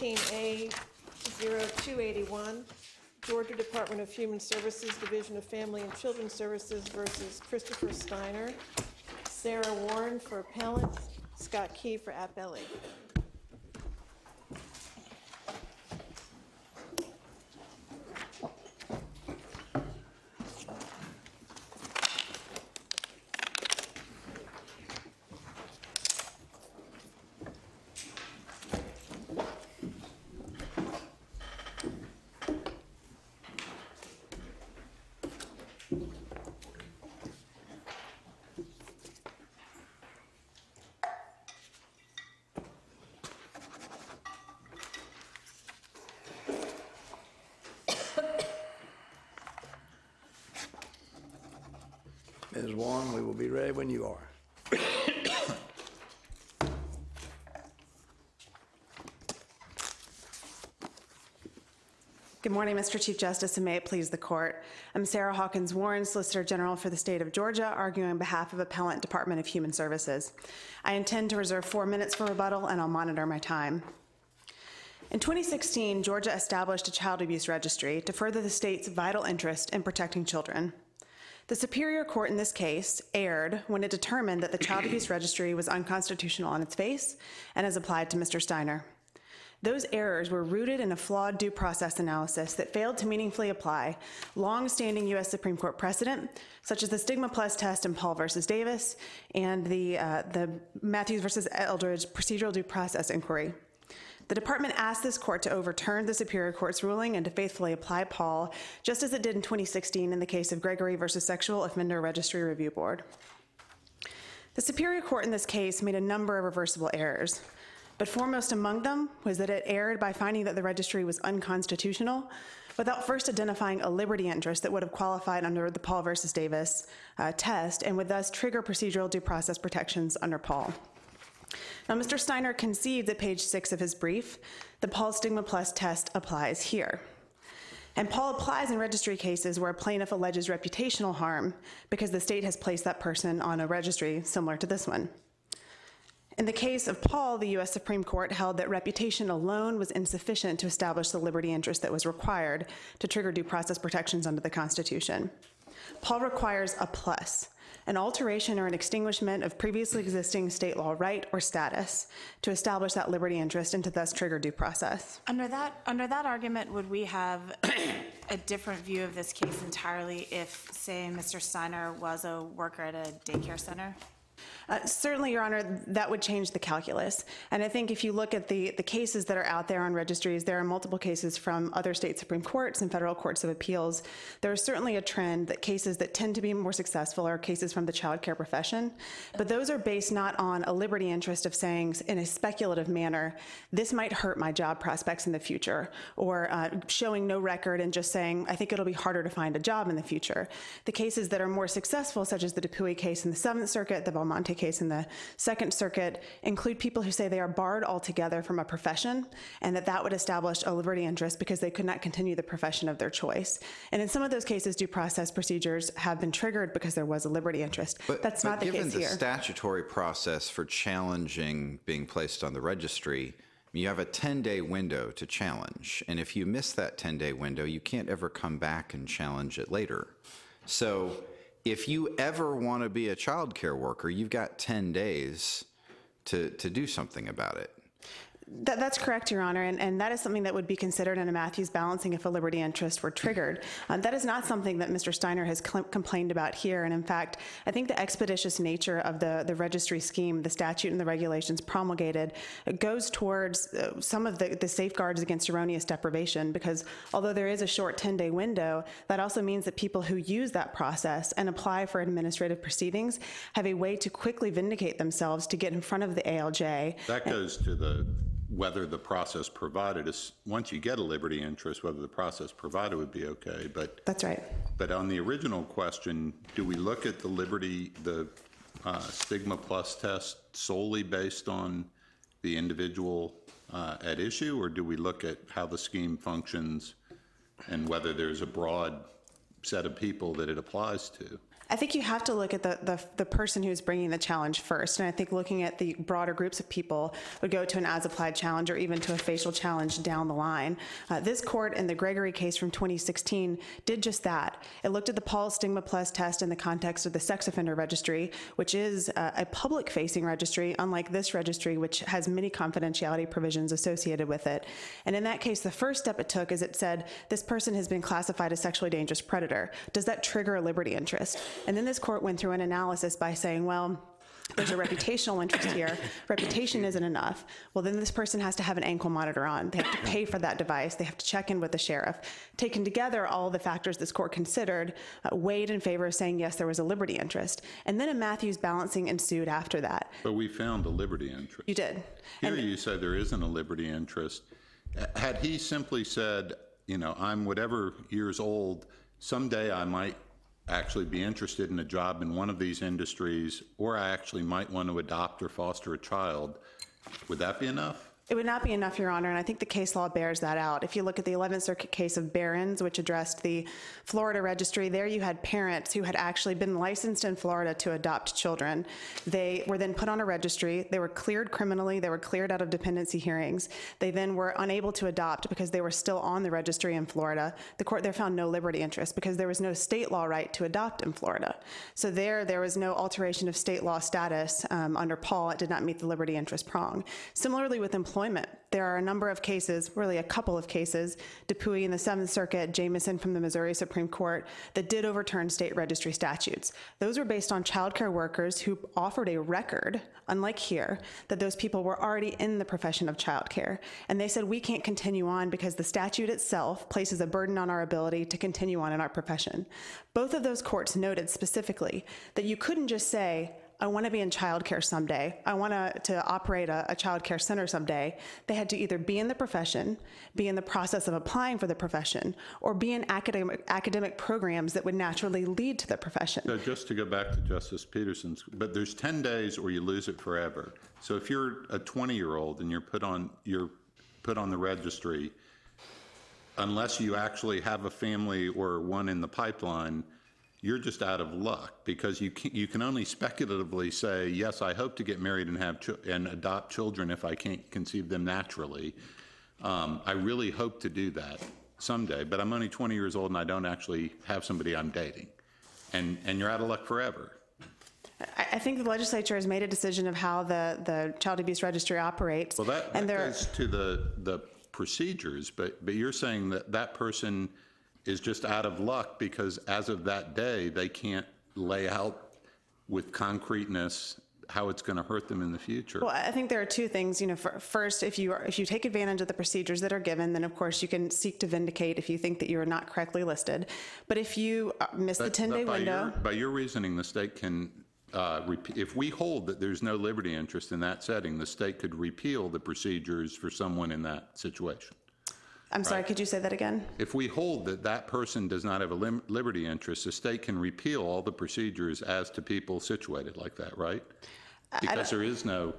13A-0281, Georgia Department of Human Services, Division of Family and Children's Services versus Christopher Steiner, Sarah Warren for appellant, Scott Key for appellee. Ms. Warren, we will be ready when you are. Good morning, Mr. Chief Justice, and may it please the court. I'm Sarah Hawkins Warren, Solicitor General for the state of Georgia, arguing on behalf of Appellant Department of Human Services. I intend to reserve 4 minutes for rebuttal, and I'll monitor my time. In 2016, Georgia established a child abuse registry to further the state's vital interest in protecting children. The Superior Court in this case erred when it determined that the Child Abuse Registry was unconstitutional on its face and as applied to Mr. Steiner. Those errors were rooted in a flawed due process analysis that failed to meaningfully apply long-standing U.S. Supreme Court precedent, such as the Stigma Plus test in Paul v. Davis and the Matthews v. Eldridge procedural due process inquiry. The department asked this court to overturn the Superior Court's ruling and to faithfully apply Paul, just as it did in 2016 in the case of Gregory v. Sexual Offender Registry Review Board. The Superior Court in this case made a number of reversible errors, but foremost among them was that it erred by finding that the registry was unconstitutional without first identifying a liberty interest that would have qualified under the Paul v. Davis test and would thus trigger procedural due process protections under Paul. Now, Mr. Steiner concedes at page 6 of his brief that Paul's Stigma Plus test applies here. And Paul applies in registry cases where a plaintiff alleges reputational harm because the state has placed that person on a registry similar to this one. In the case of Paul, the U.S. Supreme Court held that reputation alone was insufficient to establish the liberty interest that was required to trigger due process protections under the Constitution. Paul requires a plus, an alteration or an extinguishment of previously existing state law right or status to establish that liberty interest and to thus trigger due process. Under that argument, would we have a different view of this case entirely if, say, Mr. Steiner was a worker at a daycare center? Certainly, Your Honor, that would change the calculus. And I think if you look at the cases that are out there on registries, there are multiple cases from other state Supreme Courts and federal courts of appeals. There is certainly a trend that cases that tend to be more successful are cases from the child care profession. But those are based not on a liberty interest of saying in a speculative manner, this might hurt my job prospects in the future, or showing no record and just saying, I think it'll be harder to find a job in the future. The cases that are more successful, such as the Dupuy case in the 7th Circuit, the Valmonte case in the 2nd Circuit, include people who say they are barred altogether from a profession and that would establish a liberty interest because they could not continue the profession of their choice. And in some of those cases, due process procedures have been triggered because there was a liberty interest. But that's not the case here. But given the statutory process for challenging being placed on the registry, you have a 10-day window to challenge. And if you miss that 10-day window, you can't ever come back and challenge it later. So if you ever want to be a child care worker, you've got 10 days to do something about it. That's correct, Your Honor, and that is something that would be considered in a Matthews balancing if a liberty interest were triggered. That is not something that Mr. Steiner has complained about here, and in fact, I think the expeditious nature of the registry scheme, the statute and the regulations promulgated, goes towards some of the safeguards against erroneous deprivation, because although there is a short 10-day window, that also means that people who use that process and apply for administrative proceedings have a way to quickly vindicate themselves to get in front of the ALJ. That goes to whether the process provided is, once you get a liberty interest, whether the process provided would be okay. But that's right. But on the original question, do we look at the liberty, the Stigma Plus test solely based on the individual at issue, or do we look at how the scheme functions and whether there's a broad set of people that it applies to? I think you have to look at the person who's bringing the challenge first, and I think looking at the broader groups of people would go to an as-applied challenge or even to a facial challenge down the line. This court in the Gregory case from 2016 did just that. It looked at the Paul Stigma Plus test in the context of the Sex Offender Registry, which is a public-facing registry, unlike this registry, which has many confidentiality provisions associated with it. And in that case, the first step it took is it said, this person has been classified as sexually dangerous predator. Does that trigger a liberty interest? And then this court went through an analysis by saying, well, there's a reputational interest here. Reputation isn't enough. Well, then this person has to have an ankle monitor on. They have to pay for that device. They have to check in with the sheriff. Taken together, all the factors this court considered weighed in favor of saying, yes, there was a liberty interest. And then a Matthews balancing ensued after that. But we found a liberty interest. You did. Here you say there isn't a liberty interest. Had he simply said, you know, I'm whatever years old, someday I might actually be interested in a job in one of these industries, or I actually might want to adopt or foster a child, would that be enough? It would not be enough, Your Honor, and I think the case law bears that out. If you look at the 11th Circuit case of Barron's, which addressed the Florida registry, there you had parents who had actually been licensed in Florida to adopt children. They were then put on a registry. They were cleared criminally. They were cleared out of dependency hearings. They then were unable to adopt because they were still on the registry in Florida. The court there found no liberty interest because there was no state law right to adopt in Florida. So there was no alteration of state law status under Paul. It did not meet the liberty interest prong. Similarly with employment. There are a number of cases, really a couple of cases, Dupuy in the 7th Circuit, Jameson from the Missouri Supreme Court, that did overturn state registry statutes. Those were based on child care workers who offered a record, unlike here, that those people were already in the profession of child care. And they said, we can't continue on because the statute itself places a burden on our ability to continue on in our profession. Both of those courts noted specifically that you couldn't just say, I want to be in childcare someday. I want to operate a childcare center someday. They had to either be in the profession, be in the process of applying for the profession, or be in academic programs that would naturally lead to the profession. So just to go back to Justice Peterson's, but there's 10 days or you lose it forever. So if you're a 20-year-old and you're put on the registry, unless you actually have a family or one in the pipeline, you're just out of luck because you can only speculatively say, yes, I hope to get married and adopt children if I can't conceive them naturally. I really hope to do that someday, but I'm only 20 years old and I don't actually have somebody I'm dating. And you're out of luck forever. I think the legislature has made a decision of how the child abuse registry operates. Well, that goes to the procedures, but you're saying that person is just out of luck because as of that day, they can't lay out with concreteness how it's going to hurt them in the future. Well, I think there are two things. You know, first, if you take advantage of the procedures that are given, then of course you can seek to vindicate if you think that you are not correctly listed. But if you miss the 10-day window, by your reasoning, the state can if we hold that there's no liberty interest in that setting, the state could repeal the procedures for someone in that situation. I'm sorry, right. Could you say that again? If we hold that person does not have a liberty interest, the state can repeal all the procedures as to people situated like that, right? Because there's no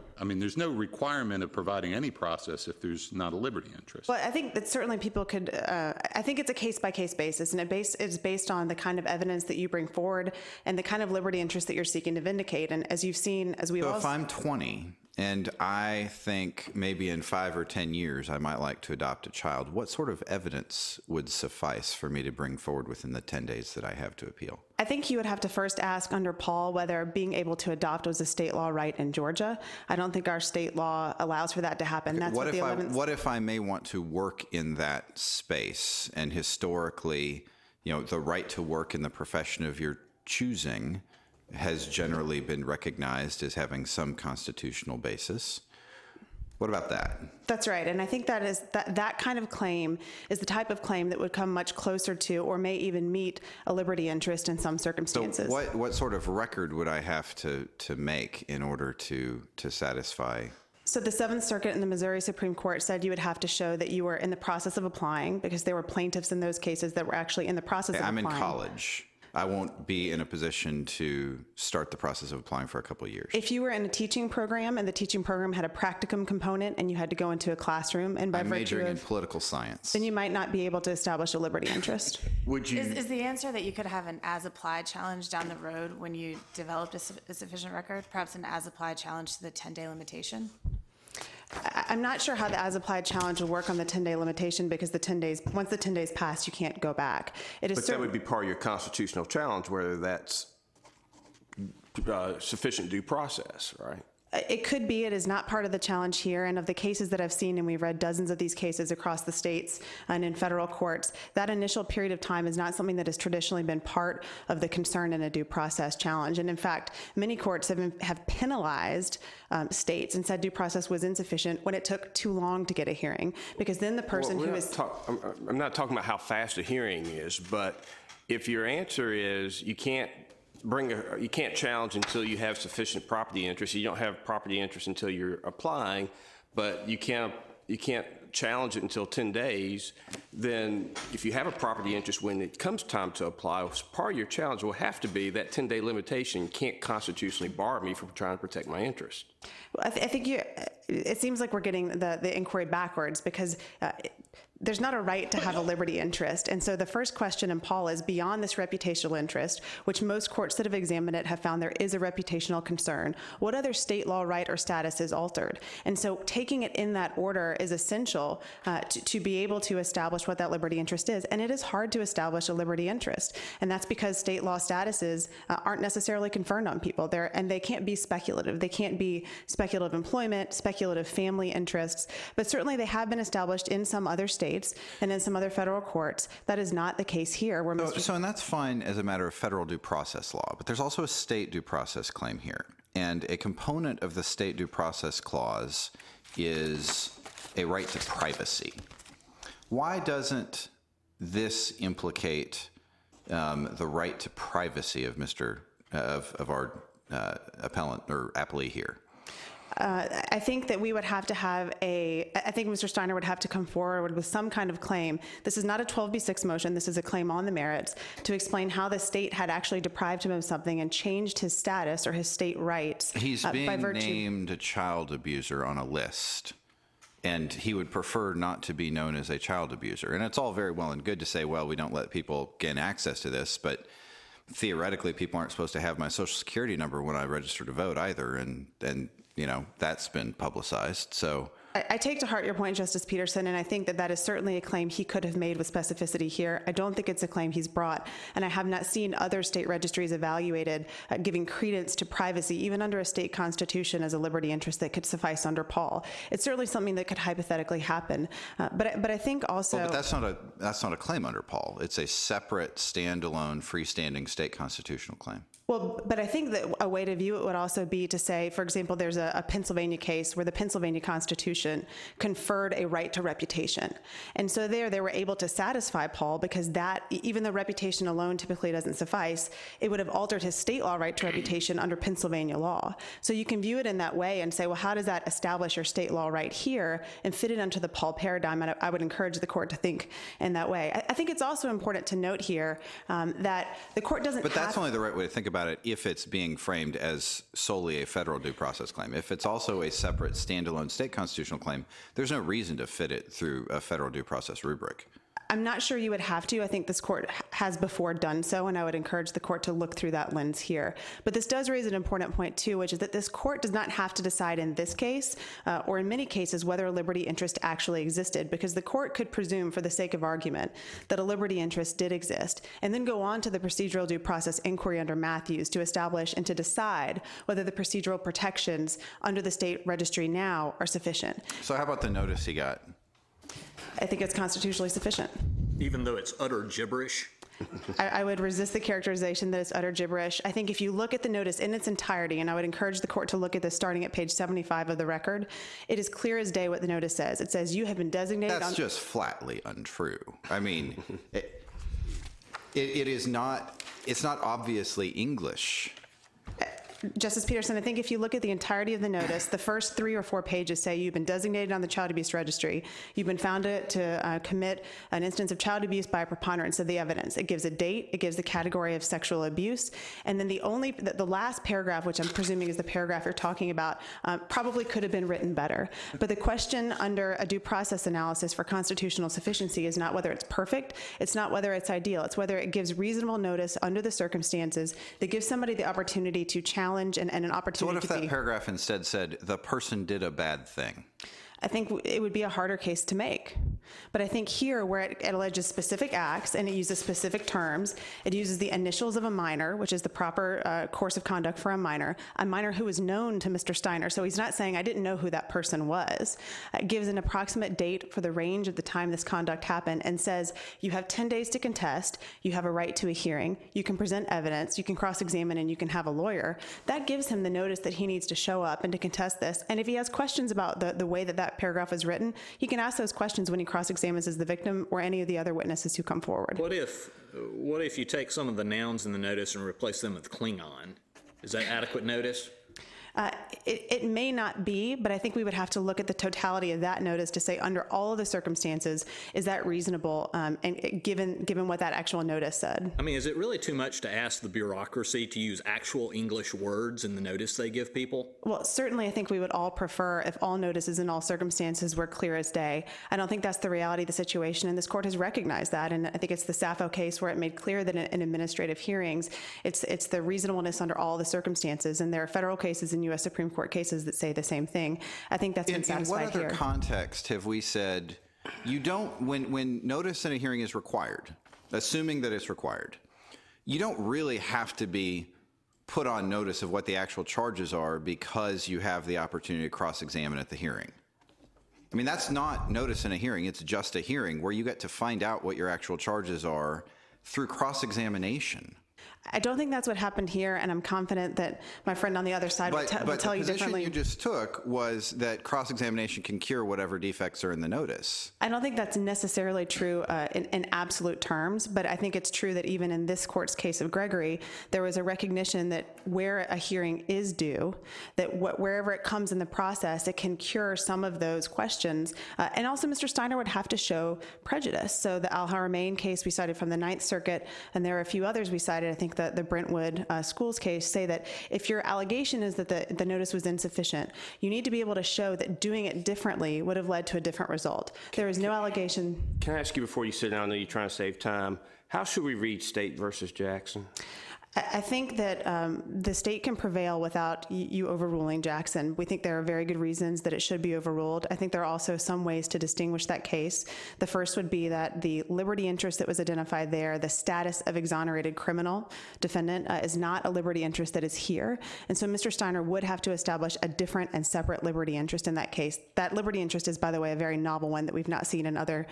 requirement of providing any process if there's not a liberty interest. Well, I think that certainly people could, I think it's a case-by-case basis, and it's based on the kind of evidence that you bring forward and the kind of liberty interest that you're seeking to vindicate. And as you've seen, as we've all seen. So if I'm 20 and I think maybe in 5 or 10 years I might like to adopt a child, what sort of evidence would suffice for me to bring forward within the 10 days that I have to appeal? I think you would have to first ask under Paul whether being able to adopt was a state law right in Georgia. I don't think our state law allows for that to happen. That's what the 11th. What if I may want to work in that space, and historically, you know, the right to work in the profession of your choosing has generally been recognized as having some constitutional basis. What about that? That's right, and I think that is that kind of claim is the type of claim that would come much closer to or may even meet a liberty interest in some circumstances. So what sort of record would I have to make in order to satisfy? So the 7th Circuit and the Missouri Supreme Court said you would have to show that you were in the process of applying because there were plaintiffs in those cases that were actually in the process of applying. I'm in college. I won't be in a position to start the process of applying for a couple of years. If you were in a teaching program and the teaching program had a practicum component and you had to go into a classroom and by virtue of... I'm majoring in political science. Then you might not be able to establish a liberty interest. Would you... Is the answer that you could have an as-applied challenge down the road when you developed a sufficient record, perhaps an as-applied challenge to the 10-day limitation? I'm not sure how the as-applied challenge will work on the 10-day limitation because the 10 days, once the 10 days pass, you can't go back. But that would be part of your constitutional challenge, whether that's sufficient due process, right? It could be. It is not part of the challenge here. And of the cases that I've seen, and we've read dozens of these cases across the states and in federal courts, that initial period of time is not something that has traditionally been part of the concern in a due process challenge. And in fact, many courts have penalized states and said due process was insufficient when it took too long to get a hearing, because then the person I'm not talking about how fast a hearing is, but if your answer is you can't challenge until you have sufficient property interest. You don't have property interest until you're applying, but you can't challenge it until 10 days. Then if you have a property interest when it comes time to apply, part of your challenge will have to be that 10-day limitation can't constitutionally bar me from trying to protect my interest. Well, I think it seems like we're getting the inquiry backwards, because there's not a right to have a liberty interest. And so the first question in Paul is beyond this reputational interest, which most courts that have examined it have found there is a reputational concern. What other state law right or status is altered? And so taking it in that order is essential to be able to establish what that liberty interest is. And it is hard to establish a liberty interest. And that's because state law statuses aren't necessarily conferred on people. They can't be speculative. They can't be speculative employment, speculative family interests, but certainly they have been established in some other states and in some other federal courts. That is not the case here. And that's fine as a matter of federal due process law, but there's also a state due process claim here. And a component of the state due process clause is a right to privacy. Why doesn't this implicate the right to privacy of our appellant or appellee here? I think that we would have to have I think Mr. Steiner would have to come forward with some kind of claim. This is not a 12b6 motion. This is a claim on the merits to explain how the state had actually deprived him of something and changed his status or his state rights. He's being named a child abuser on a list, and he would prefer not to be known as a child abuser. And it's all very well and good to say, well, we don't let people gain access to this, but theoretically people aren't supposed to have my Social Security number when I register to vote either, and you know, that's been publicized. So I take to heart your point, Justice Peterson, and I think that is certainly a claim he could have made with specificity here. I don't think it's a claim he's brought, and I have not seen other state registries evaluated giving credence to privacy, even under a state constitution, as a liberty interest that could suffice under Paul. It's certainly something that could hypothetically happen, but I think also... Well, but that's not a claim under Paul. It's a separate, standalone, freestanding state constitutional claim. Well, but I think that a way to view it would also be to say, for example, there's a Pennsylvania case where the Pennsylvania Constitution conferred a right to reputation. And so they were able to satisfy Paul because even though reputation alone typically doesn't suffice, it would have altered his state law right to reputation under Pennsylvania law. So you can view it in that way and say, well, how does that establish your state law right here and fit it into the Paul paradigm? And I would encourage the court to think in that way. I think it's also important to note here that the court doesn't But that's only the right way to think about it if it's being framed as solely a federal due process claim. If it's also a separate standalone state constitutional claim, there's no reason to fit it through a federal due process rubric. I'm not sure you would have to. I think this court has before done so, and I would encourage the court to look through that lens here. But this does raise an important point, too, which is that this court does not have to decide in this case or in many cases whether a liberty interest actually existed, because the court could presume for the sake of argument that a liberty interest did exist and then go on to the procedural due process inquiry under Matthews to establish and to decide whether the procedural protections under the state registry now are sufficient. So how about the notice he got? I think it's constitutionally sufficient. Even though it's utter gibberish? I would resist the characterization that it's utter gibberish. I think if you look at the notice in its entirety, and I would encourage the court to look at this starting at page 75 of the record, it is clear as day what the notice says. It says you have been designated That's just flatly untrue. I mean, it is not, it's not obviously English. Justice Peterson, I think if you look at the entirety of the notice, the first 3 or 4 pages say you've been designated on the child abuse registry. You've been found to commit an instance of child abuse by a preponderance of the evidence. It gives a date, it gives the category of sexual abuse, and then the last paragraph, which I'm presuming is the paragraph you're talking about, probably could have been written better. But the question under a due process analysis for constitutional sufficiency is not whether it's perfect, it's not whether it's ideal, it's whether it gives reasonable notice under the circumstances that gives somebody the opportunity to challenge and an opportunity to be. So what if that paragraph instead said, the person did a bad thing? I think it would be a harder case to make. But I think here, where it alleges specific acts and it uses specific terms, it uses the initials of a minor, which is the proper course of conduct for a minor who is known to Mr. Steiner. So he's not saying, I didn't know who that person was. It gives an approximate date for the range of the time this conduct happened and says, you have 10 days to contest, you have a right to a hearing, you can present evidence, you can cross-examine, and you can have a lawyer. That gives him the notice that he needs to show up and to contest this. And if he has questions about the way that paragraph is written, he can ask those questions when he cross-examines as the victim or any of the other witnesses who come forward. What if you take some of the nouns in the notice and replace them with Klingon? Is that adequate notice? It may not be, but I think we would have to look at the totality of that notice to say, under all of the circumstances, is that reasonable, and given what that actual notice said? I mean, is it really too much to ask the bureaucracy to use actual English words in the notice they give people? Well, certainly I think we would all prefer if all notices in all circumstances were clear as day. I don't think that's the reality of the situation, and this court has recognized that, and I think it's the Safo case where it made clear that in administrative hearings, it's the reasonableness under all the circumstances, and there are federal cases in U.S. Supreme Court cases that say the same thing. I think that's been satisfied here. In what other context have we said, you don't, when notice in a hearing is required, assuming that it's required, you don't really have to be put on notice of what the actual charges are because you have the opportunity to cross-examine at the hearing? I mean, that's not notice in a hearing, it's just a hearing where you get to find out what your actual charges are through cross-examination. I don't think that's what happened here, and I'm confident that my friend on the other side will tell you differently. But the position you just took was that cross-examination can cure whatever defects are in the notice. I don't think that's necessarily true in absolute terms, but I think it's true that even in this court's case of Gregory, there was a recognition that where a hearing is due, that wherever it comes in the process, it can cure some of those questions. And also, Mr. Steiner would have to show prejudice. So the Al-Haramain case we cited from the Ninth Circuit, and there are a few others we cited, I think the Brentwood schools case, say that if your allegation is that the notice was insufficient, you need to be able to show that doing it differently would have led to a different result. There is no allegation. Can I ask you before you sit down, I know you're trying to save time, how should we read State versus Jackson? I think that the state can prevail without you overruling Jackson. We think there are very good reasons that it should be overruled. I think there are also some ways to distinguish that case. The first would be that the liberty interest that was identified there, the status of exonerated criminal defendant, is not a liberty interest that is here. And so Mr. Steiner would have to establish a different and separate liberty interest in that case. That liberty interest is, by the way, a very novel one that we've not seen in other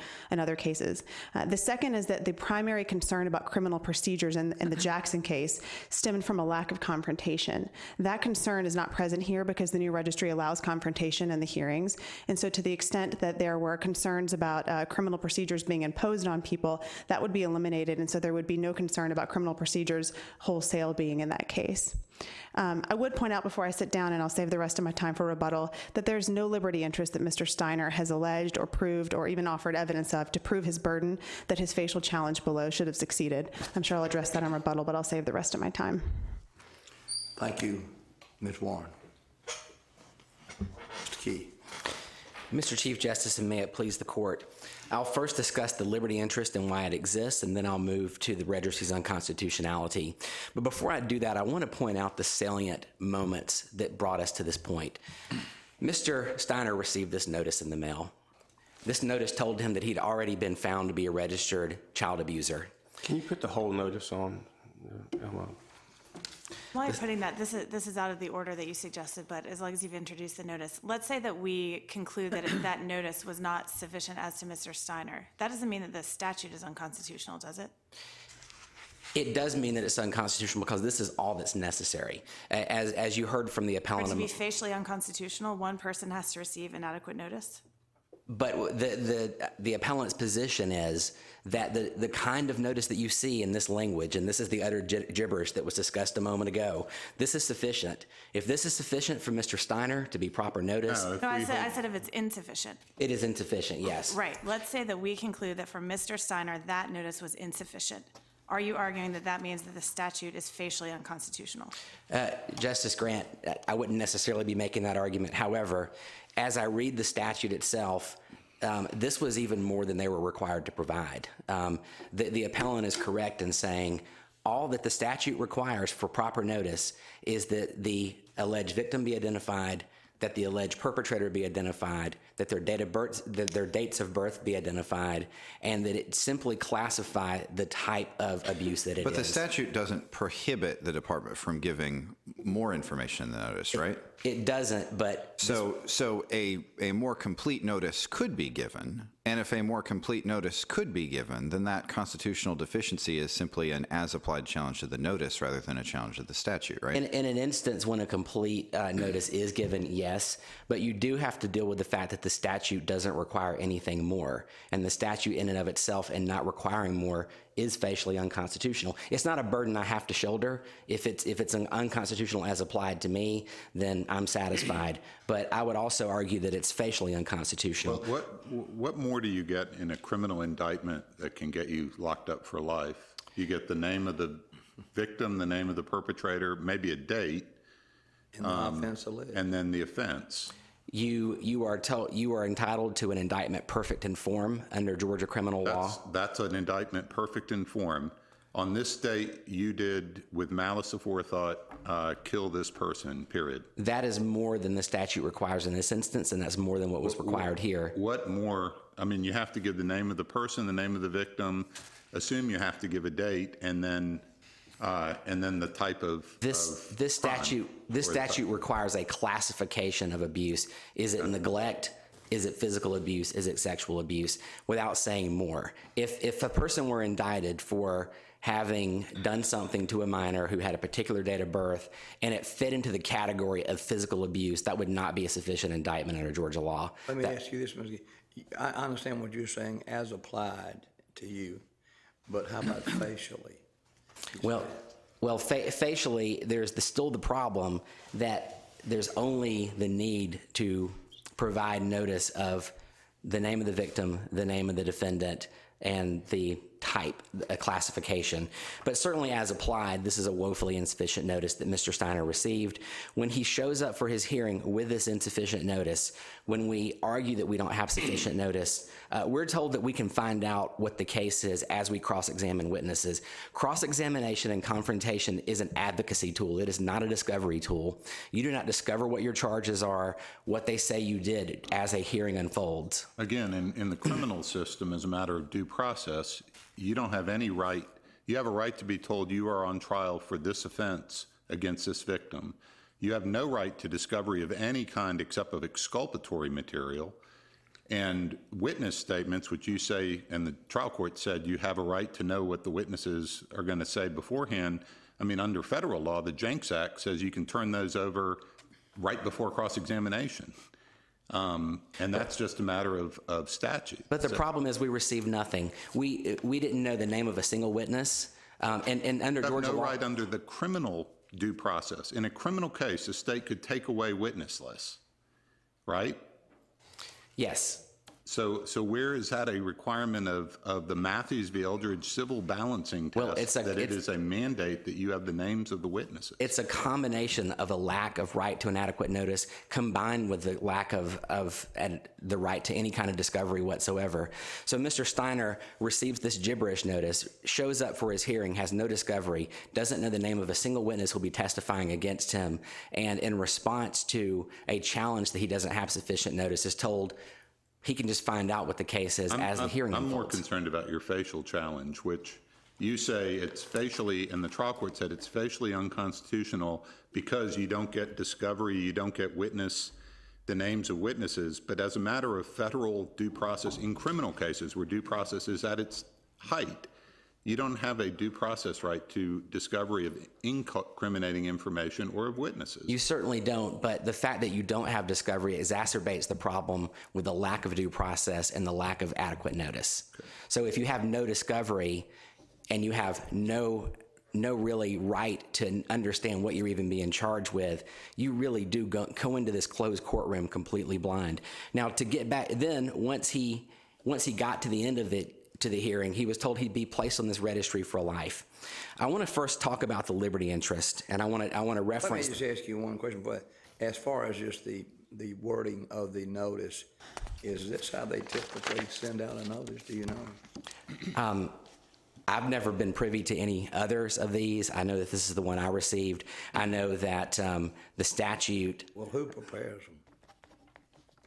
cases. The second is that the primary concern about criminal procedures in the Jackson case stemmed from a lack of confrontation. That concern is not present here because the new registry allows confrontation in the hearings. And so to the extent that there were concerns about criminal procedures being imposed on people, that would be eliminated. And so there would be no concern about criminal procedures wholesale being in that case. I would point out before I sit down, and I'll save the rest of my time for rebuttal, that there's no liberty interest that Mr. Steiner has alleged or proved or even offered evidence of to prove his burden that his facial challenge below should have succeeded. I'm sure I'll address that on rebuttal, but I'll save the rest of my time. Thank you, Ms. Warren. Mr. Key. Mr. Chief Justice, and may it please the court, I'll first discuss the liberty interest and why it exists, and then I'll move to the registry's unconstitutionality. But before I do that, I want to point out the salient moments that brought us to this point. Mr. Steiner received this notice in the mail. This notice told him that he'd already been found to be a registered child abuser. Can you put the whole notice on? While you're putting that, this is out of the order that you suggested, but as long as you've introduced the notice, let's say that we conclude that that notice was not sufficient as to Mr. Steiner. That doesn't mean that the statute is unconstitutional, does it? It does mean that it's unconstitutional because this is all that's necessary. As you heard from the appellant. For it to be facially unconstitutional, one person has to receive inadequate notice? But the appellant's position is that the kind of notice that you see in this language, and this is the utter gibberish that was discussed a moment ago, this is sufficient. If this is sufficient for Mr. Steiner to be proper notice. No, I said if it's insufficient. It is insufficient, yes. Right. Let's say that we conclude that for Mr. Steiner, that notice was insufficient. Are you arguing that that means that the statute is facially unconstitutional? Justice Grant, I wouldn't necessarily be making that argument. However, as I read the statute itself, this was even more than they were required to provide. The appellant is correct in saying all that the statute requires for proper notice is that the alleged victim be identified, that the alleged perpetrator be identified, that their dates of birth be identified, and that it simply classify the type of abuse that it is. But the statute doesn't prohibit the department from giving more information in the notice, right? It doesn't, but... So a more complete notice could be given, and if a more complete notice could be given, then that constitutional deficiency is simply an as-applied challenge to the notice rather than a challenge to the statute, right? In an instance when a complete notice is given, yes, but you do have to deal with the fact that the statute doesn't require anything more, and the statute in and of itself and not requiring more is facially unconstitutional. It's not a burden I have to shoulder. If it's an unconstitutional as applied to me, then I'm satisfied. But I would also argue that it's facially unconstitutional. Well, what more do you get in a criminal indictment that can get you locked up for life? You get the name of the victim, the name of the perpetrator, maybe a date, and the offense alleged, and then the offense. You are entitled to an indictment perfect in form under Georgia criminal law. That's an indictment perfect in form. On this date, you did, with malice aforethought, kill this person, period. That is more than the statute requires in this instance, and that's more than what was required here. What more? I mean, you have to give the name of the person, the name of the victim, assume you have to give a date, and then the type of this statute requires a classification of abuse. Is it neglect? Is it physical abuse? Is it sexual abuse? Without saying more. If a person were indicted for having done something to a minor who had a particular date of birth and it fit into the category of physical abuse, that would not be a sufficient indictment under Georgia law. Let me ask you this, Ms. Gee. I understand what you're saying as applied to you, but how about facially? Facially, there's still the problem that there's only the need to provide notice of the name of the victim, the name of the defendant, and the type, a classification. But certainly as applied, this is a woefully insufficient notice that Mr. Steiner received. When he shows up for his hearing with this insufficient notice, when we argue that we don't have sufficient notice, we're told that we can find out what the case is as we cross-examine witnesses. Cross-examination and confrontation is an advocacy tool. It is not a discovery tool. You do not discover what your charges are, what they say you did as a hearing unfolds. Again, in the criminal system, as a matter of due process, you don't have any right. You have a right to be told you are on trial for this offense against this victim. You have no right to discovery of any kind except of exculpatory material and witness statements, which you say, and the trial court said, you have a right to know what the witnesses are going to say beforehand. I mean, under federal law, the Jenks Act says you can turn those over right before cross-examination. And that's just a matter of statute. But the problem is we received nothing. We didn't know the name of a single witness. And under Georgia law, right under the criminal due process. In a criminal case, the state could take away witness lists, right? Yes. So where is that a requirement of the Matthews v. Eldridge civil balancing test? Well, it is a mandate that you have the names of the witnesses. It's a combination of a lack of right to an adequate notice combined with the lack of the right to any kind of discovery whatsoever. So Mr. Steiner receives this gibberish notice, shows up for his hearing, has no discovery, doesn't know the name of a single witness who'll be testifying against him, and in response to a challenge that he doesn't have sufficient notice is told he can just find out what the case is as the hearing unfolds. I'm more concerned about your facial challenge, which you say it's facially, and the trial court said it's facially unconstitutional because you don't get discovery, you don't get witness, the names of witnesses. But as a matter of federal due process in criminal cases where due process is at its height, You don't have a due process right to discovery of incriminating information or of witnesses. You certainly don't, but the fact that you don't have discovery exacerbates the problem with the lack of due process and the lack of adequate notice. Okay. So if you have no discovery and you have no really right to understand what you're even being charged with, you really do go into this closed courtroom completely blind. Now, to get back, then once he got to the end of it, to the hearing, he was told he'd be placed on this registry for life. I want to first talk about the liberty interest, and I want to reference. Let me just ask you one question, but as far as just the wording of the notice, is this how they typically send out a notice? Do you know? I've never been privy to any others of these. I know that this is the one I received. I know that the statute. Well, who prepares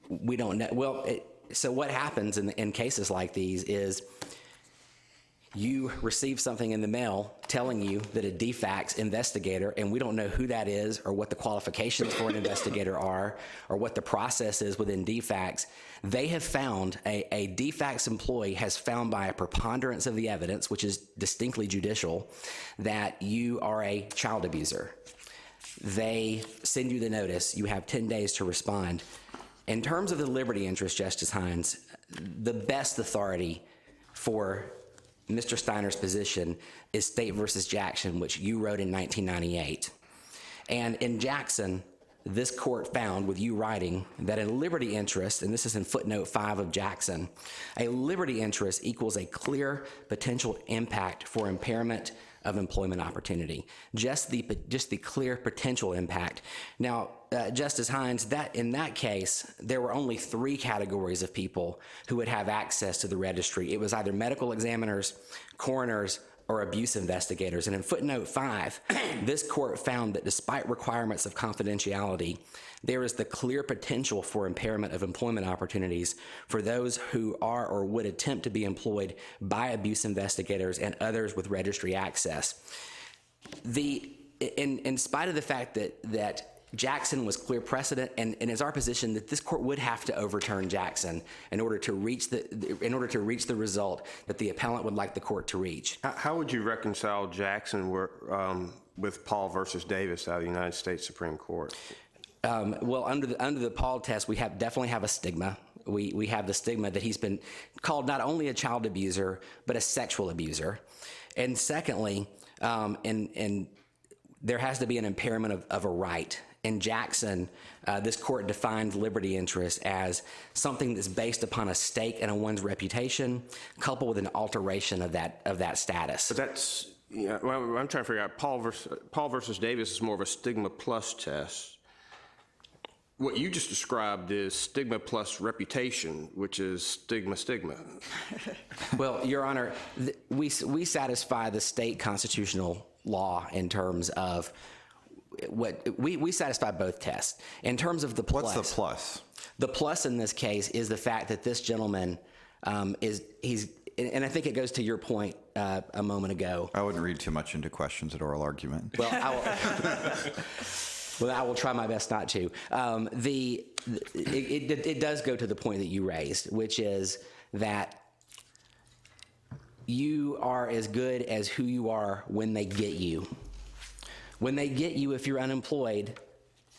them? We don't know. Well. So what happens in cases like these is you receive something in the mail telling you that a DFACS investigator, and we don't know who that is or what the qualifications for an investigator are or what the process is within DFACS. They have found, a DFACS employee has found by a preponderance of the evidence, which is distinctly judicial, that you are a child abuser. They send you the notice. You have 10 days to respond. In terms of the liberty interest, Justice Hines, the best authority for Mr. Steiner's position is State v. Jackson, which you wrote in 1998. And in Jackson, this court found, with you writing, that a liberty interest, and this is in footnote 5 of Jackson, a liberty interest equals a clear potential impact for impairment of employment opportunity, just the clear potential impact. Now, Justice Hines, that in that case, there were only 3 categories of people who would have access to the registry. It was either medical examiners, coroners, or abuse investigators. And in footnote 5, this court found that despite requirements of confidentiality, there is the clear potential for impairment of employment opportunities for those who are or would attempt to be employed by abuse investigators and others with registry access. In spite of the fact that Jackson was clear precedent, and it's our position that this court would have to overturn Jackson in order to reach the result that the appellant would like the court to reach. How would you reconcile Jackson with Paul versus Davis out of the United States Supreme Court? Well, under the Paul test, we definitely have a stigma. We have the stigma that he's been called not only a child abuser but a sexual abuser, and secondly, and there has to be an impairment of a right. In Jackson, this court defined liberty interest as something that's based upon a stake in one's reputation, coupled with an alteration of that status. But that's, yeah. Well, I'm trying to figure out Paul versus Davis is more of a stigma plus test. What you just described is stigma plus reputation, which is stigma. Well, Your Honor, we satisfy the state constitutional law in terms of what we satisfy both tests. In terms of the plus, what's the plus? The plus in this case is the fact that this gentleman and I think it goes to your point a moment ago. I wouldn't read too much into questions at oral argument. Well, I will try my best not to. It does go to the point that you raised, which is that you are as good as who you are when they get you. When they get you, if you're unemployed,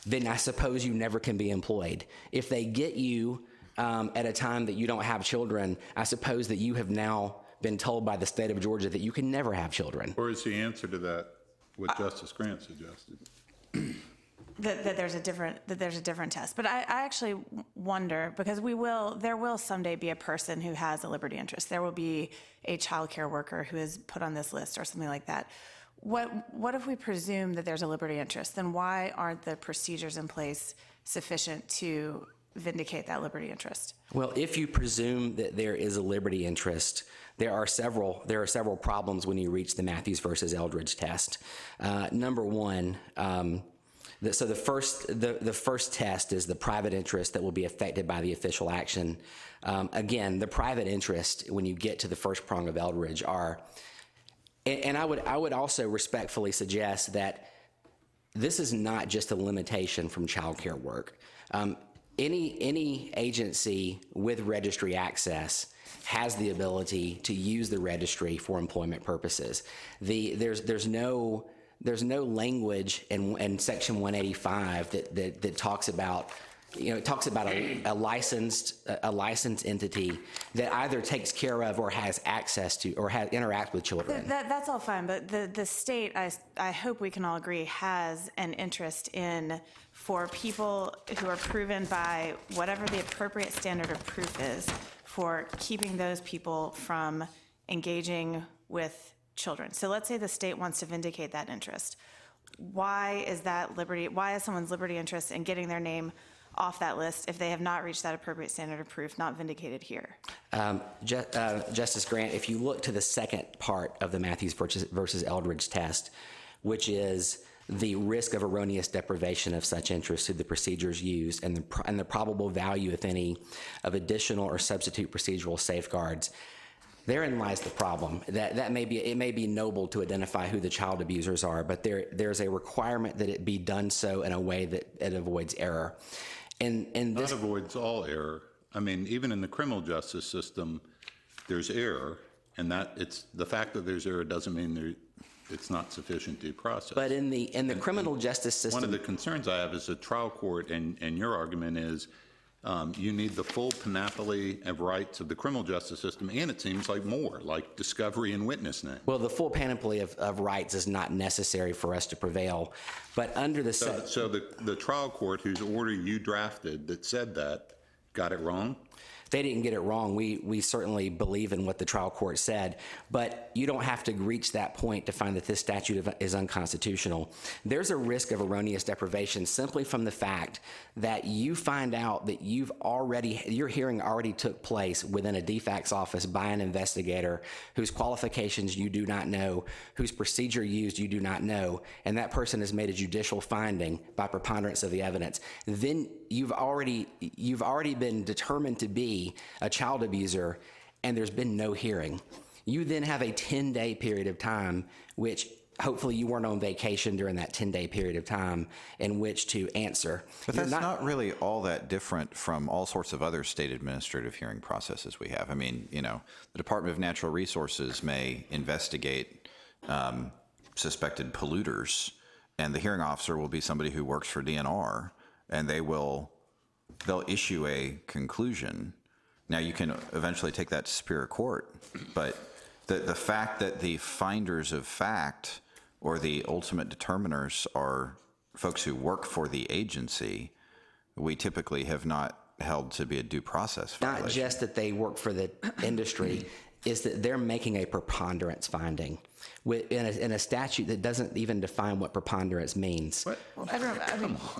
then I suppose you never can be employed. If they get you at a time that you don't have children, I suppose that you have now been told by the state of Georgia that you can never have children. Or is the answer to that what Justice Grant suggested? That there's a different test. But I actually wonder, because there will someday be a person who has a liberty interest. There will be a child care worker who is put on this list or something like that. What if we presume that there's a liberty interest? Then why aren't the procedures in place sufficient to vindicate that liberty interest? Well, if you presume that there is a liberty interest, there are several problems when you reach the Matthews versus Eldridge test. Number one, so the first test is the private interest that will be affected by the official action. Again, the private interest, when you get to the first prong of Eldridge, and I would also respectfully suggest that this is not just a limitation from child care work. Any agency with registry access has the ability to use the registry for employment purposes. There's no language in Section 185 that talks about, it talks about a licensed entity that either takes care of or has access to or has interact with children. That's all fine, but the state, I hope we can all agree, has an interest in, for people who are proven by whatever the appropriate standard of proof is, for keeping those people from engaging with children. So let's say the state wants to vindicate that interest. Why is that liberty? Why is someone's liberty interest in getting their name off that list if they have not reached that appropriate standard of proof not vindicated here? Justice Grant, if you look to the second part of the Matthews versus Eldridge test, which is the risk of erroneous deprivation of such interest through the procedures used and the probable value, if any, of additional or substitute procedural safeguards, therein lies the problem. It may be noble to identify who the child abusers are, but there's a requirement that it be done so in a way that it avoids error. And this avoids all error. I mean, even in the criminal justice system, there's error, and that it's the fact that there's error doesn't mean it's not sufficient due process. But in the criminal justice system, one of the concerns I have is the trial court, and your argument is, you need the full panoply of rights of the criminal justice system, and it seems like more, like discovery and witness name. Well, the full panoply of rights is not necessary for us to prevail, but under the... So the trial court whose order you drafted that said that got it wrong? They didn't get it wrong. We certainly believe in what the trial court said, but you don't have to reach that point to find that this statute is unconstitutional. There's a risk of erroneous deprivation simply from the fact that you find out that your hearing already took place within a DFACS office by an investigator whose qualifications you do not know, whose procedure used you do not know, and that person has made a judicial finding by preponderance of the evidence. Then you've already been determined to be a child abuser, and there's been no hearing. You then have a 10-day period of time, which hopefully you weren't on vacation during that 10-day period of time, in which to answer. But that's not really all that different from all sorts of other state administrative hearing processes we have. I mean, the Department of Natural Resources may investigate suspected polluters, and the hearing officer will be somebody who works for DNR, and they'll issue a conclusion. Now, you can eventually take that to Superior Court, but the fact that the finders of fact or the ultimate determiners are folks who work for the agency, we typically have not held to be a due process violation. Not just that they work for the industry, is that they're making a preponderance finding in a statute that doesn't even define what preponderance means. Well,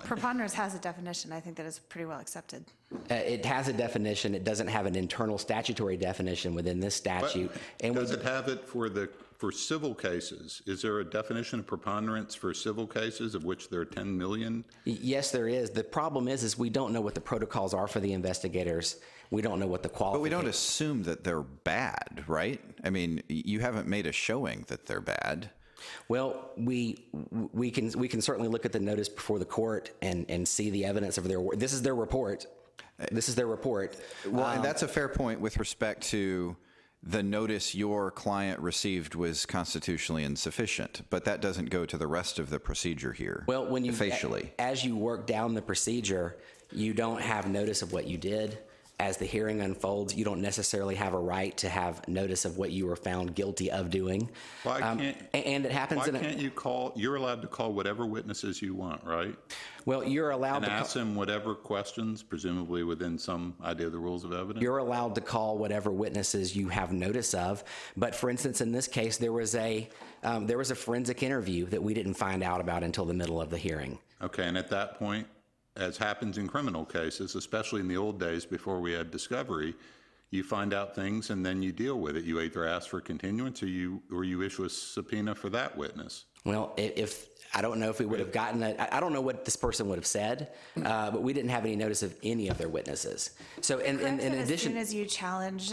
preponderance has a definition. I think that is pretty well accepted. It has a definition. It doesn't have an internal statutory definition within this statute. And does it have it for civil cases? Is there a definition of preponderance for civil cases, of which there are 10 million? Yes, there is. The problem is we don't know what the protocols are for the investigators. We don't know what the qualifications. But we don't assume that they're bad, right? I mean, you haven't made a showing that they're bad. Well, we can certainly look at the notice before the court and see the evidence of their. This is their report. This is their report. Well, and that's a fair point with respect to the notice your client received was constitutionally insufficient, but that doesn't go to the rest of the procedure here. Well, when you facially, as you work down the procedure, you don't have notice of what you did. As the hearing unfolds, you don't necessarily have a right to have notice of what you were found guilty of doing. You're allowed to call whatever witnesses you want, right? Well, you're allowed to ask them whatever questions, presumably within some idea of the rules of evidence. You're allowed to call whatever witnesses you have notice of. But for instance, in this case, there was a forensic interview that we didn't find out about until the middle of the hearing. Okay, and at that point, as happens in criminal cases, especially in the old days before we had discovery, you find out things and then you deal with it. You either ask for continuance or you issue a subpoena for that witness. Well, if I don't know if we would have gotten it. I don't know what this person would have said, but we didn't have any notice of any of their witnesses. So, in addition, as soon as you challenge,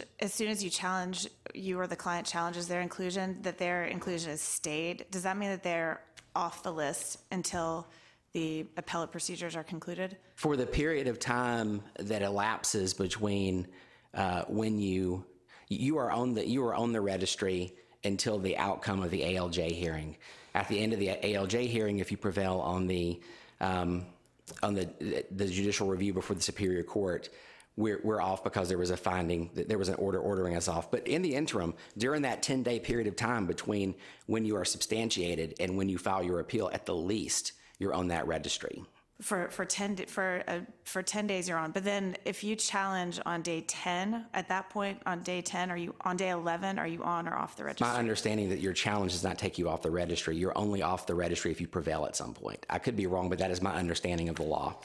you or the client challenges their inclusion is stayed. Does that mean that they're off the list until the appellate procedures are concluded? For the period of time that elapses between when you You are on the registry until the outcome of the ALJ hearing. At the end of the ALJ hearing, if you prevail on the judicial review before the Superior Court, we're off because there was a finding, that there was an order ordering us off. But in the interim, during that 10-day period of time between when you are substantiated and when you file your appeal, at the least, you're on that registry. For 10 days you're on. But then if you challenge on day 10, at that point on day 10, are you on day 11? Are you on or off the registry? My understanding that your challenge does not take you off the registry. You're only off the registry if you prevail at some point. I could be wrong, but that is my understanding of the law.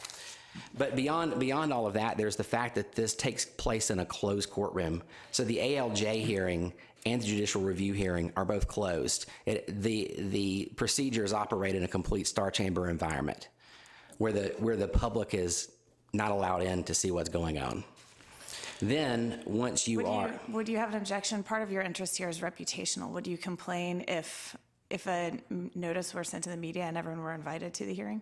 But beyond all of that, there's the fact that this takes place in a closed courtroom. So the ALJ hearing and the judicial review hearing are both closed. The procedures operate in a complete star chamber environment, where the public is not allowed in to see what's going on. Then once you would you have an objection? Part of your interest here is reputational. Would you complain if a notice were sent to the media and everyone were invited to the hearing?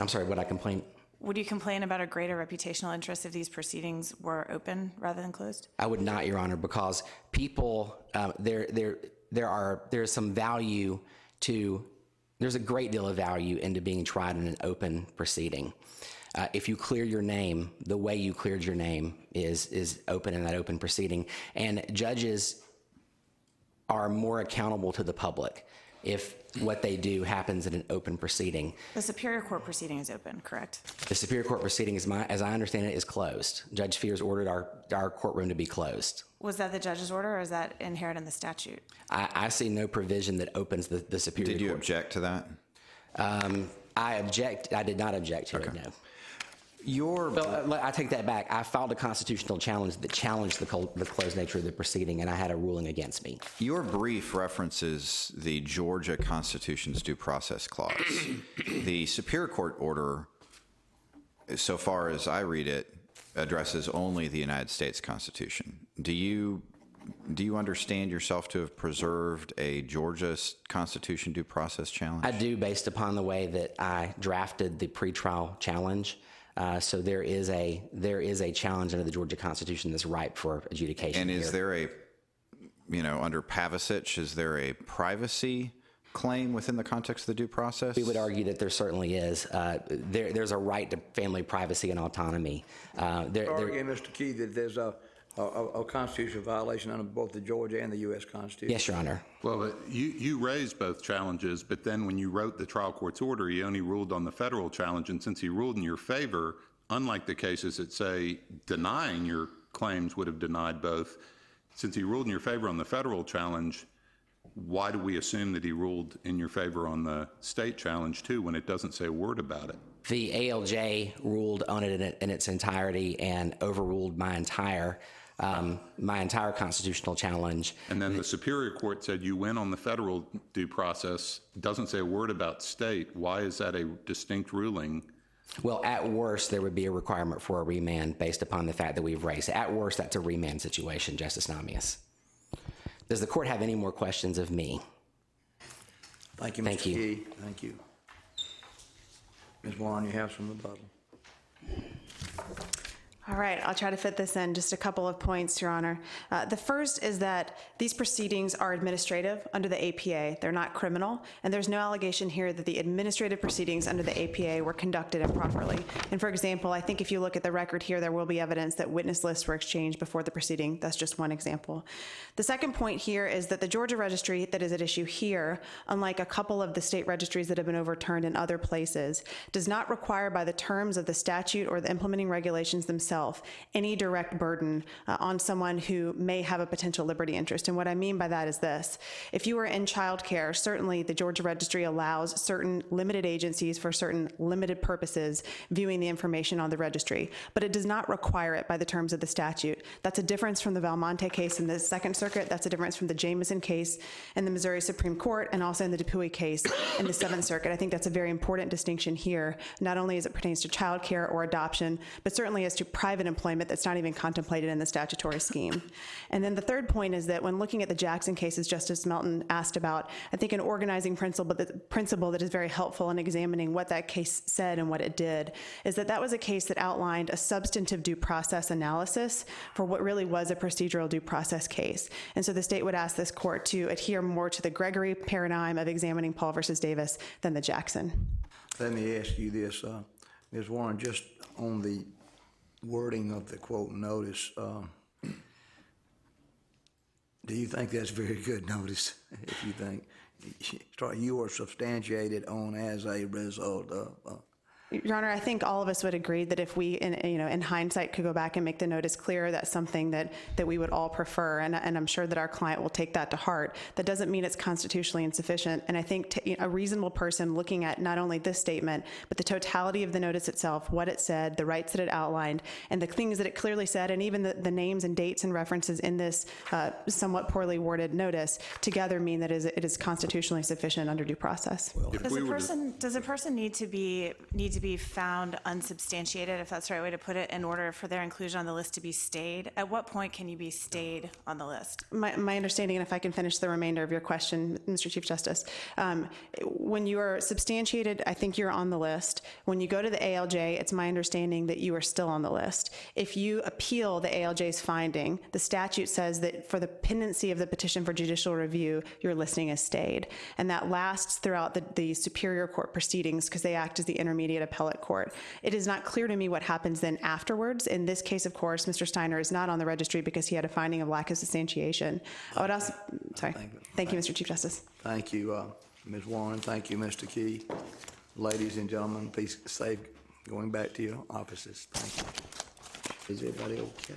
I'm sorry, would I complain? Would you complain about a greater reputational interest if these proceedings were open rather than closed? I would not, Your Honor, because people there's a great deal of value into being tried in an open proceeding. If you clear your name, the way you cleared your name is open in that open proceeding, and judges are more accountable to the public if what they do happens in an open proceeding. The Superior Court proceeding is open, correct? The Superior Court proceeding, as I understand it, is closed. Judge Feers ordered our courtroom to be closed. Was that the judge's order, or is that inherent in the statute? I see no provision that opens the Superior Court. Did you object to that? I did not object to it, no. I take that back. I filed a constitutional challenge that challenged the closed nature of the proceeding, and I had a ruling against me. Your brief references the Georgia Constitution's Due Process Clause. The Superior Court order, so far as I read it, addresses only the United States Constitution. Do you understand yourself to have preserved a Georgia Constitution due process challenge? I do, based upon the way that I drafted the pretrial challenge. So there is a challenge under the Georgia Constitution that's ripe for adjudication. And is there a, under Pavisic, is there a privacy claim within the context of the due process? We would argue that there certainly is. There's a right to family privacy and autonomy. Mr. Key, that there's a constitutional violation under both the Georgia and the U.S. Constitution. Yes, Your Honor. Well, you raised both challenges, but then when you wrote the trial court's order, he only ruled on the federal challenge, and since he ruled in your favor, unlike the cases that say denying your claims would have denied both, since he ruled in your favor on the federal challenge, why do we assume that he ruled in your favor on the state challenge, too, when it doesn't say a word about it? The ALJ ruled on it in its entirety and overruled my entire constitutional challenge. And then the Superior Court said you win on the federal due process, doesn't say a word about state. Why is that a distinct ruling? Well, at worst, there would be a requirement for a remand based upon the fact that we've raised. At worst, that's a remand situation, Justice Namias. Does the court have any more questions of me? Thank you, Mr. Key. Thank you. Ms. Warren, you have some rebuttal. All right, I'll try to fit this in. Just a couple of points, Your Honor. The first is that these proceedings are administrative under the APA. They're not criminal, and there's no allegation here that the administrative proceedings under the APA were conducted improperly. And for example, I think if you look at the record here, there will be evidence that witness lists were exchanged before the proceeding. That's just one example. The second point here is that the Georgia registry that is at issue here, unlike a couple of the state registries that have been overturned in other places, does not require by the terms of the statute or the implementing regulations themselves any direct burden on someone who may have a potential liberty interest. And what I mean by that is this. If you are in child care, certainly the Georgia Registry allows certain limited agencies for certain limited purposes viewing the information on the registry, but it does not require it by the terms of the statute. That's a difference from the Valmonte case in the Second Circuit. That's a difference from the Jameson case in the Missouri Supreme Court and also in the Dupuy case in the Seventh Circuit. I think that's a very important distinction here, not only as it pertains to child care or adoption, but certainly as to private employment that's not even contemplated in the statutory scheme. And then the third point is that when looking at the Jackson cases Justice Melton asked about, I think an organizing principle that is very helpful in examining what that case said and what it did is that that was a case that outlined a substantive due process analysis for what really was a procedural due process case. And so the state would ask this court to adhere more to the Gregory paradigm of examining Paul versus Davis than the Jackson. Let me ask you this, Ms. Warren, just on the wording of the quote notice, do you think that's very good notice? If you think you are substantiated on as a result of. Your Honor, I think all of us would agree that if we, in hindsight, could go back and make the notice clearer, that's something that we would all prefer, and I'm sure that our client will take that to heart. That doesn't mean it's constitutionally insufficient, and I think a reasonable person looking at not only this statement, but the totality of the notice itself, what it said, the rights that it outlined, and the things that it clearly said, and even the names and dates and references in this somewhat poorly worded notice together mean that it is constitutionally sufficient under due process. Well, does a person need to be found unsubstantiated, if that's the right way to put it, in order for their inclusion on the list to be stayed? At what point can you be stayed on the list? My understanding, and if I can finish the remainder of your question, Mr. Chief Justice, when you are substantiated, I think you're on the list. When you go to the ALJ, it's my understanding that you are still on the list. If you appeal the ALJ's finding, the statute says that for the pendency of the petition for judicial review, your listing is stayed. And that lasts throughout the Superior Court proceedings because they act as the intermediate appellate court. It is not clear to me what happens then afterwards. In this case, of course, Mr. Steiner is not on the registry because he had a finding of lack of substantiation. I would also, sorry. Thank you, Mr. Chief Justice. Thank you, Ms. Warren. Thank you, Mr. Key. Ladies and gentlemen, please save going back to your offices. Thank you. Is everybody okay?